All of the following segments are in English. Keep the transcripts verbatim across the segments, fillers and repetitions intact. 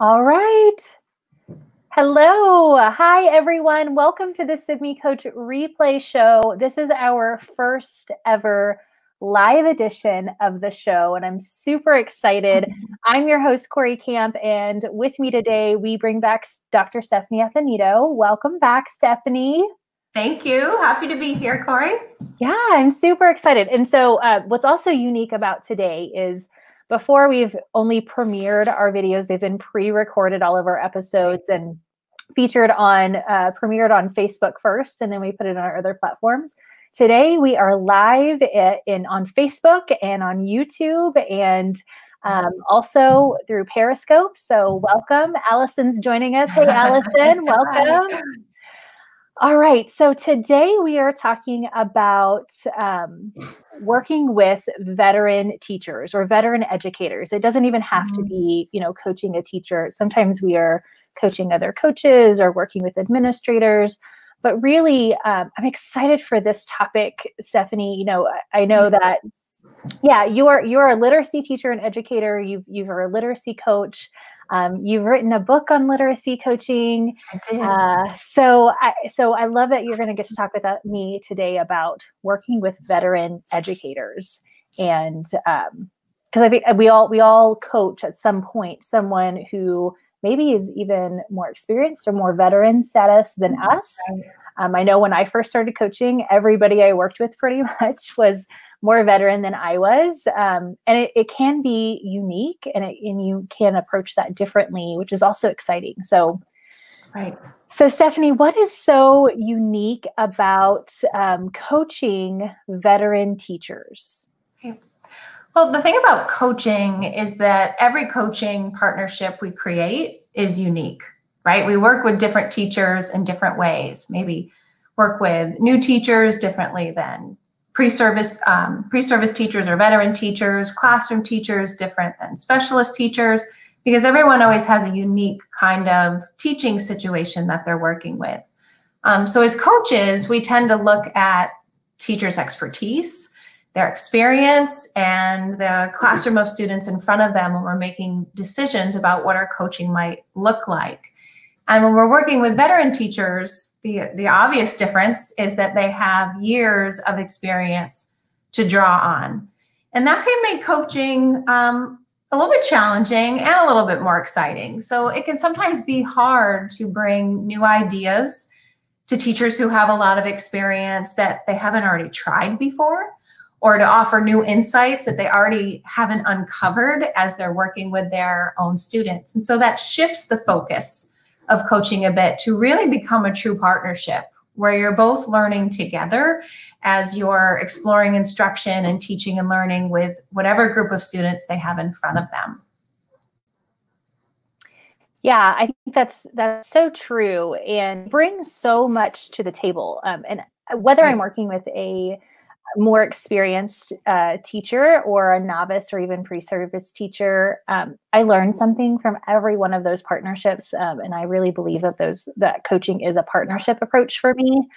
All right. Hello. Hi, everyone. Welcome to the Sibme Coach Replay Show. This is our first ever live edition of the show, and I'm super excited. I'm your host, Cory Camp, and with me today, we bring back Doctor Stephanie Affinito. Welcome back, Stephanie. Thank you. Happy to be here, Cory. Yeah, I'm super excited. And so uh, what's also unique about today is before we've only premiered our videos, they've been pre-recorded, all of our episodes, and featured on, uh, premiered on Facebook first, and then we put it on our other platforms. Today, we are live in on Facebook and on YouTube and um, also through Periscope. So welcome. Allison's joining us. Hey, Allison, welcome. All right, so today we are talking about um, working with veteran teachers or veteran educators. It doesn't even have to be, you know, coaching a teacher. Sometimes we are coaching other coaches or working with administrators. But really, um, I'm excited for this topic, Stephanie. You know, I, I know that, yeah, you are you are a literacy teacher and educator. You've you're a literacy coach. Um, you've written a book on literacy coaching. I do. Uh, so, I, so I love that you're going to get to talk with me today about working with veteran educators, and because um, I think we all we all coach at some point someone who maybe is even more experienced or more veteran status than us. Um, I know when I first started coaching, everybody I worked with pretty much was more veteran than I was. Um, and it, it can be unique, and, it, and you can approach that differently, which is also exciting. So, right. So Stephanie, what is so unique about um, coaching veteran teachers? Okay. Well, the thing about coaching is that every coaching partnership we create is unique, right? We work with different teachers in different ways, maybe work with new teachers differently than pre-service um, pre-service teachers or veteran teachers, classroom teachers different than specialist teachers, because everyone always has a unique kind of teaching situation that they're working with. Um, so as coaches, we tend to look at teachers' expertise, their experience, and the classroom of students in front of them when we're making decisions about what our coaching might look like. And when we're working with veteran teachers, the, the obvious difference is that they have years of experience to draw on. And that can make coaching um, a little bit challenging and a little bit more exciting. So it can sometimes be hard to bring new ideas to teachers who have a lot of experience that they haven't already tried before, or to offer new insights that they already haven't uncovered as they're working with their own students. And so that shifts the focus of coaching a bit to really become a true partnership where you're both learning together as you're exploring instruction and teaching and learning with whatever group of students they have in front of them. Yeah, I think that's that's so true and brings so much to the table. Um, and whether I'm working with a more experienced uh, teacher or a novice or even pre-service teacher, um, I learned something from every one of those partnerships, um, and I really believe that those that coaching is a partnership approach for me.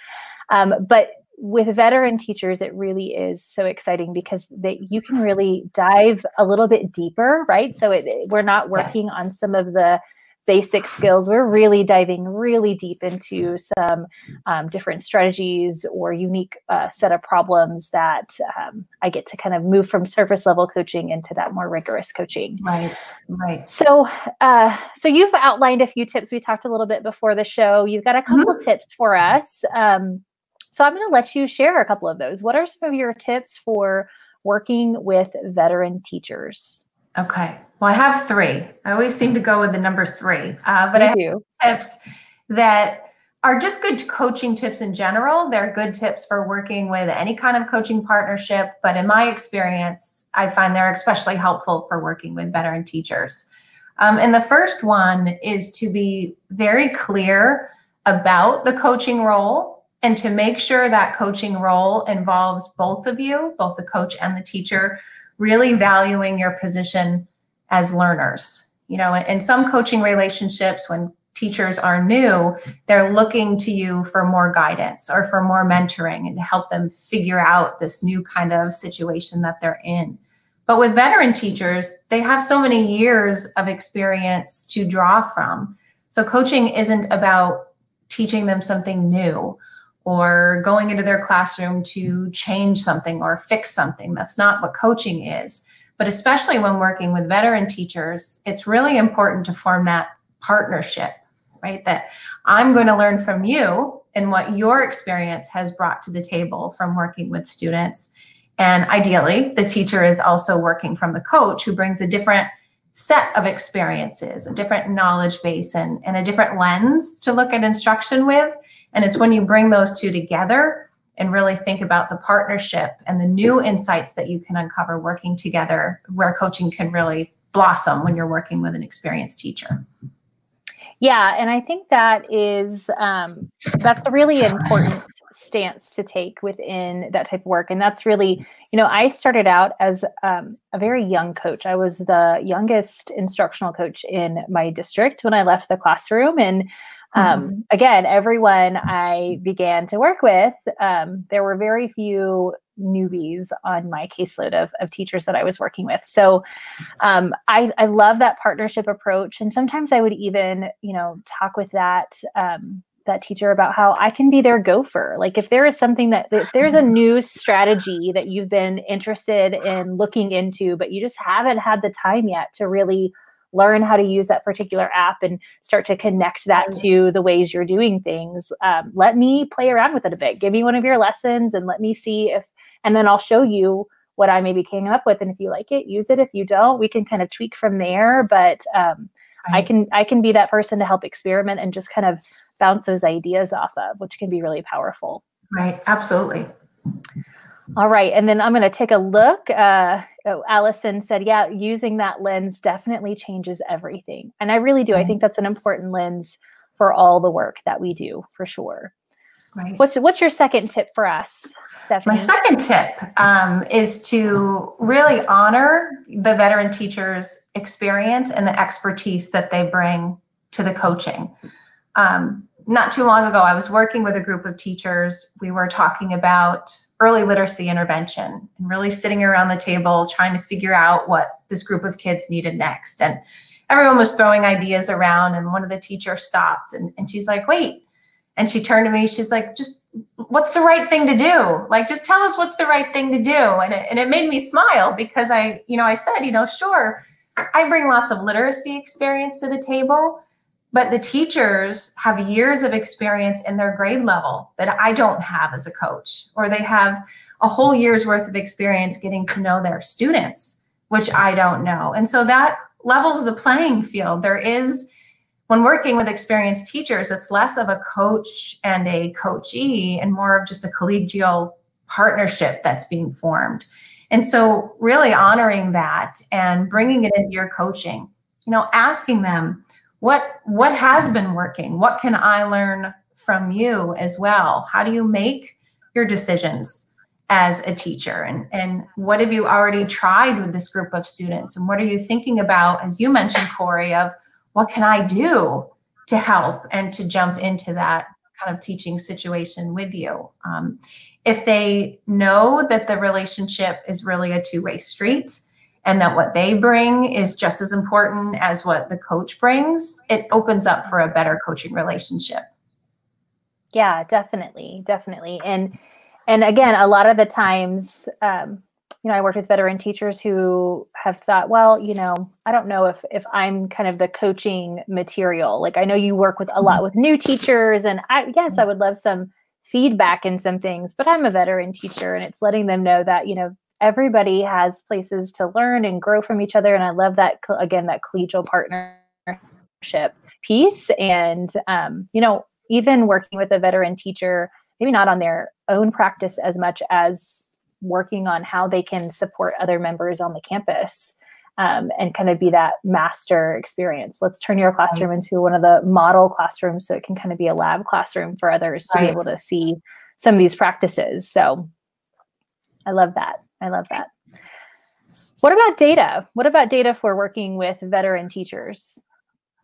Um, but with veteran teachers, it really is so exciting because that you can really dive a little bit deeper, right? So it, it, we're not working on some of the basic skills. We're really diving really deep into some um, different strategies or unique uh, set of problems that um, I get to kind of move from surface level coaching into that more rigorous coaching. Right, right. So, uh, so you've outlined a few tips. We talked a little bit before the show. You've got a couple mm-hmm. tips for us. Um, so I'm going to let you share a couple of those. What are some of your tips for working with veteran teachers? Okay. Well, I have three. I always seem to go with the number three, uh, but you I have do. tips that are just good coaching tips in general. They're good tips for working with any kind of coaching partnership, but in my experience, I find they're especially helpful for working with veteran teachers. Um, and the first one is to be very clear about the coaching role and to make sure that coaching role involves both of you, both the coach and the teacher, really valuing your position as learners. You know, in some coaching relationships, when teachers are new, they're looking to you for more guidance or for more mentoring and to help them figure out this new kind of situation that they're in. But with veteran teachers, they have so many years of experience to draw from. So coaching isn't about teaching them something new or going into their classroom to change something or fix something. That's not what coaching is. But especially when working with veteran teachers, it's really important to form that partnership, right? That I'm going to learn from you and what your experience has brought to the table from working with students. And ideally, the teacher is also working from the coach, who brings a different set of experiences, a different knowledge base, and, and a different lens to look at instruction with. And it's when you bring those two together and really think about the partnership and the new insights that you can uncover working together, where coaching can really blossom when you're working with an experienced teacher. Yeah, and I think that is, um, that's a really important stance to take within that type of work. And that's really, you know, I started out as um, a very young coach. I was the youngest instructional coach in my district when I left the classroom. And Um, mm-hmm. again, everyone I began to work with, um, there were very few newbies on my caseload of, of teachers that I was working with. So um, I, I love that partnership approach. And sometimes I would even, you know, talk with that, um, that teacher about how I can be their gopher. Like if there is something that, if there's a new strategy that you've been interested in looking into, but you just haven't had the time yet to really learn how to use that particular app and start to connect that to the ways you're doing things. Um, let me play around with it a bit. Give me one of your lessons and let me see if, and then I'll show you what I maybe came up with. And if you like it, use it. If you don't, we can kind of tweak from there. But um, right. I can I can be that person to help experiment and just kind of bounce those ideas off of, which can be really powerful. Right, absolutely. All right. And then I'm going to take a look. Uh, oh, Allison said, yeah, using that lens definitely changes everything. And I really do. I think that's an important lens for all the work that we do, for sure. Right. What's, what's your second tip for us, Stephanie? My second tip um, is to really honor the veteran teacher's experience and the expertise that they bring to the coaching. Um, Not too long ago, I was working with a group of teachers. We were talking about early literacy intervention and really sitting around the table trying to figure out what this group of kids needed next. And everyone was throwing ideas around, and one of the teachers stopped and, and she's like, wait. And she turned to me. She's like, just what's the right thing to do? Like, just tell us what's the right thing to do. And it, and it made me smile because I, you know, I said, you know, sure, I bring lots of literacy experience to the table, but the teachers have years of experience in their grade level that I don't have as a coach, or they have a whole year's worth of experience getting to know their students, which I don't know. And so that levels the playing field. There is, when working with experienced teachers, it's less of a coach and a coachee and more of just a collegial partnership that's being formed. And so really honoring that and bringing it into your coaching, you know, asking them, What, what has been working? What can I learn from you as well? How do you make your decisions as a teacher? And, and what have you already tried with this group of students? And what are you thinking about, as you mentioned, Cory, of what can I do to help and to jump into that kind of teaching situation with you? Um, if they know that the relationship is really a two-way street, and that what they bring is just as important as what the coach brings, it opens up for a better coaching relationship. Yeah, definitely, definitely. And and again, a lot of the times, um, you know, I work with veteran teachers who have thought, well, you know, I don't know if if I'm kind of the coaching material. Like, I know you work with a lot with new teachers, and I, yes, I would love some feedback and some things, but I'm a veteran teacher, and it's letting them know that, you know, everybody has places to learn and grow from each other. And I love that, again, that collegial partnership piece. And, um, you know, even working with a veteran teacher, maybe not on their own practice as much as working on how they can support other members on the campus, um, and kind of be that master experience. Let's turn your classroom right. into one of the model classrooms so it can kind of be a lab classroom for others right. to be able to see some of these practices. So I love that. I love that. What about data? What about data for working with veteran teachers?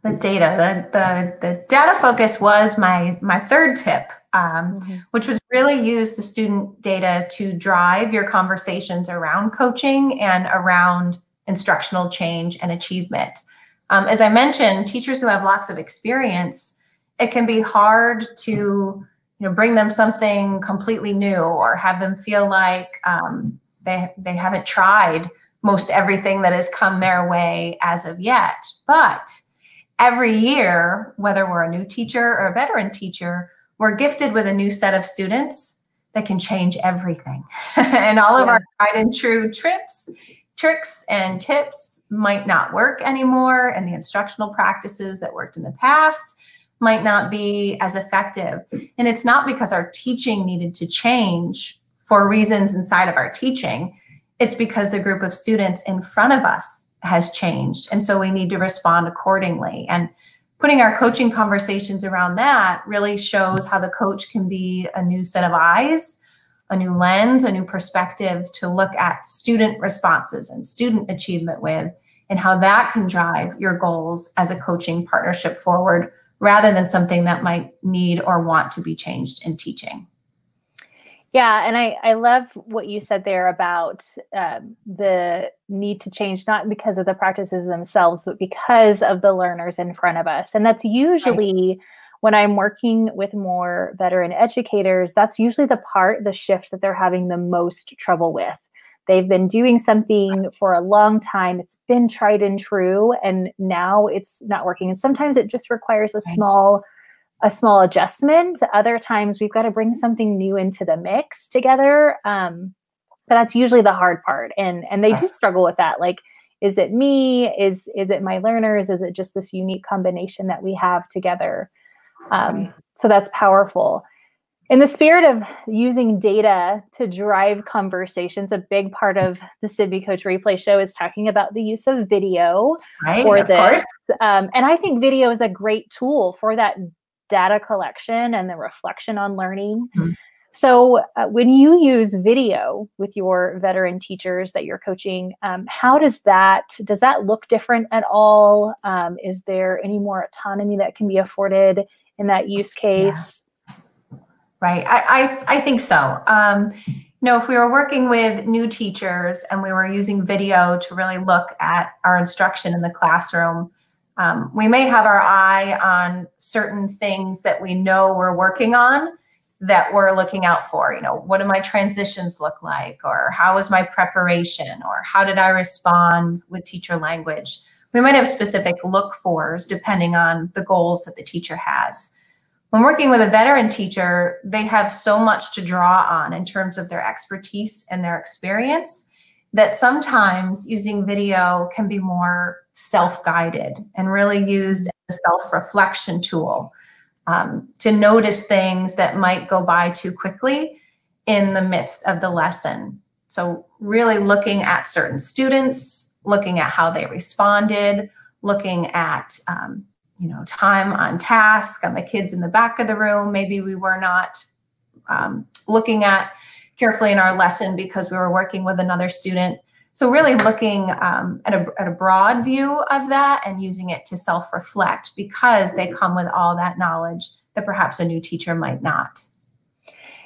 The data, the, the, the data focus was my, my third tip um, mm-hmm. which was really use the student data to drive your conversations around coaching and around instructional change and achievement. Um, as I mentioned, teachers who have lots of experience, it can be hard to, you know, bring them something completely new or have them feel like um, they, they haven't tried most everything that has come their way as of yet. But every year, whether we're a new teacher or a veteran teacher, we're gifted with a new set of students that can change everything. And all of yeah. our tried and true trips, tricks and tips might not work anymore, and the instructional practices that worked in the past might not be as effective. And it's not because our teaching needed to change for reasons inside of our teaching. It's because the group of students in front of us has changed. And so we need to respond accordingly. And putting our coaching conversations around that really shows how the coach can be a new set of eyes, a new lens, a new perspective to look at student responses and student achievement with, and how that can drive your goals as a coaching partnership forward rather than something that might need or want to be changed in teaching. Yeah. And I, I love what you said there about uh, the need to change, not because of the practices themselves, but because of the learners in front of us. And that's usually right. when I'm working with more veteran educators, that's usually the part, the shift that they're having the most trouble with. They've been doing something right. for a long time. It's been tried and true, and now it's not working. And sometimes it just requires a right. small a small adjustment. Other times we've got to bring something new into the mix together. Um, but that's usually the hard part. And, and they do struggle with that. Like, is it me? Is, is it my learners? Is it just this unique combination that we have together? Um, so that's powerful. In the spirit of using data to drive conversations, a big part of the Sibme Coach Replay Show is talking about the use of video right, for this. Um, and I think video is a great tool for that data collection and the reflection on learning. Mm-hmm. So uh, when you use video with your veteran teachers that you're coaching, um, how does that, does that look different at all? Um, is there any more autonomy that can be afforded in that use case? Yeah. Right, I, I, I think so. Um, you know, if we were working with new teachers and we were using video to really look at our instruction in the classroom, Um, we may have our eye on certain things that we know we're working on that we're looking out for. You know, what do my transitions look like? Or how was my preparation? Or how did I respond with teacher language? We might have specific look-fors depending on the goals that the teacher has. When working with a veteran teacher, they have so much to draw on in terms of their expertise and their experience that sometimes using video can be more self-guided and really used as a self-reflection tool um, to notice things that might go by too quickly in the midst of the lesson. So really looking at certain students, looking at how they responded, looking at um, you know, time on task on the kids in the back of the room. Maybe we were not um, looking at carefully in our lesson because we were working with another student. So really looking um, at, a, at a broad view of that and using it to self-reflect, because they come with all that knowledge that perhaps a new teacher might not.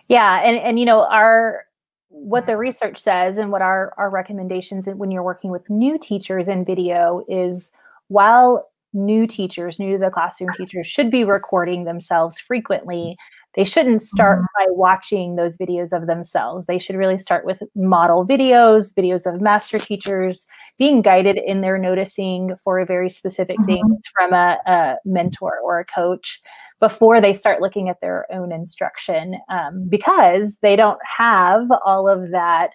Yeah, and, and you know, our what the research says and what our, our recommendations when you're working with new teachers in video is, while new teachers, new to the classroom teachers, should be recording themselves frequently, they shouldn't start by watching those videos of themselves. They should really start with model videos, videos of master teachers, being guided in their noticing for very specific things from a, a mentor or a coach before they start looking at their own instruction, um, because they don't have all of that,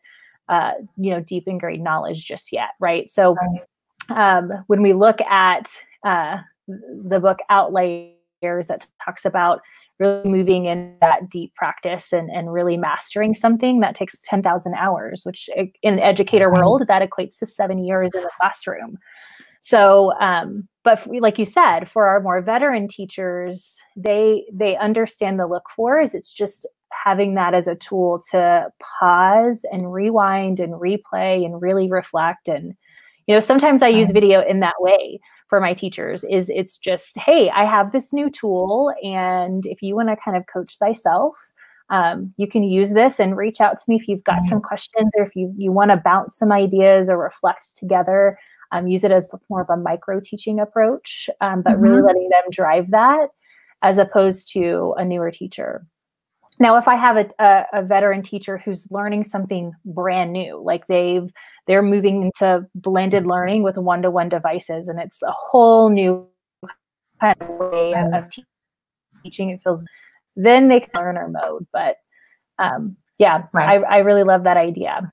uh, you know, deep ingrained knowledge just yet, right? So um, when we look at uh, the book Outliers that talks about really moving in that deep practice and, and really mastering something that takes ten thousand hours, which in the educator world, that equates to seven years in the classroom. So, um, but for, like you said, for our more veteran teachers, they they understand the look for is it's just having that as a tool to pause and rewind and replay and really reflect. And, you know, sometimes I use video in that way. for my teachers is it's just, hey, I have this new tool. And if you want to kind of coach thyself, um, you can use this and reach out to me if you've got some questions, or if you, you want to bounce some ideas or reflect together, um, use it as more of a micro teaching approach, um, but mm-hmm. really letting them drive that as opposed to a newer teacher. Now, if I have a, a, a veteran teacher who's learning something brand new, like they've, they're moving into blended learning with one-to-one devices, and it's a whole new kind of way of te teaching, it feels, then they can learn our mode. But um, yeah, right. I, I really love that idea.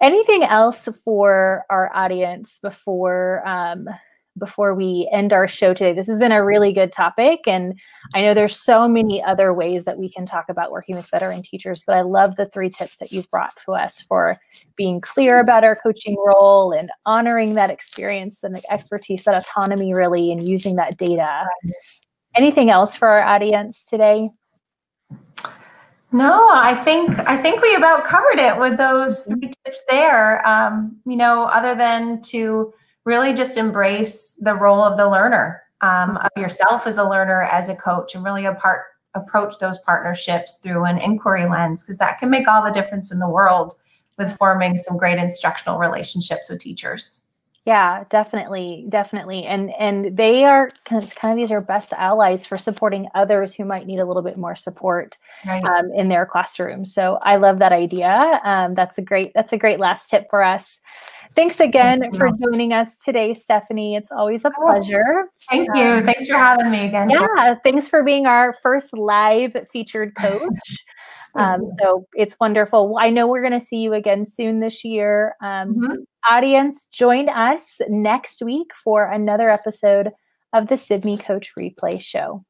Anything else for our audience before, um, before we end our show today? This has been a really good topic, and I know there's so many other ways that we can talk about working with veteran teachers, but I love the three tips that you've brought to us for being clear about our coaching role and honoring that experience and the expertise, that autonomy really, and using that data. Anything else for our audience today? No, I think I think we about covered it with those three tips there. Um, you know, other than to really just embrace the role of the learner, um, of yourself as a learner, as a coach, and really a part, approach those partnerships through an inquiry lens, because that can make all the difference in the world with forming some great instructional relationships with teachers. Yeah, definitely, definitely. And and they are kind of, kind of these are best allies for supporting others who might need a little bit more support, right, um, in their classroom. So I love that idea. Um, that's a great, that's a great last tip for us. Thanks again Thank for joining us today, Stephanie. It's always a pleasure. Thank um, you. Thanks for having me again. Yeah, thanks for being our first live featured coach. Um, so it's wonderful. I know we're going to see you again soon this year. Um, mm-hmm. Audience, join us next week for another episode of the Sibme Coach Replay Show.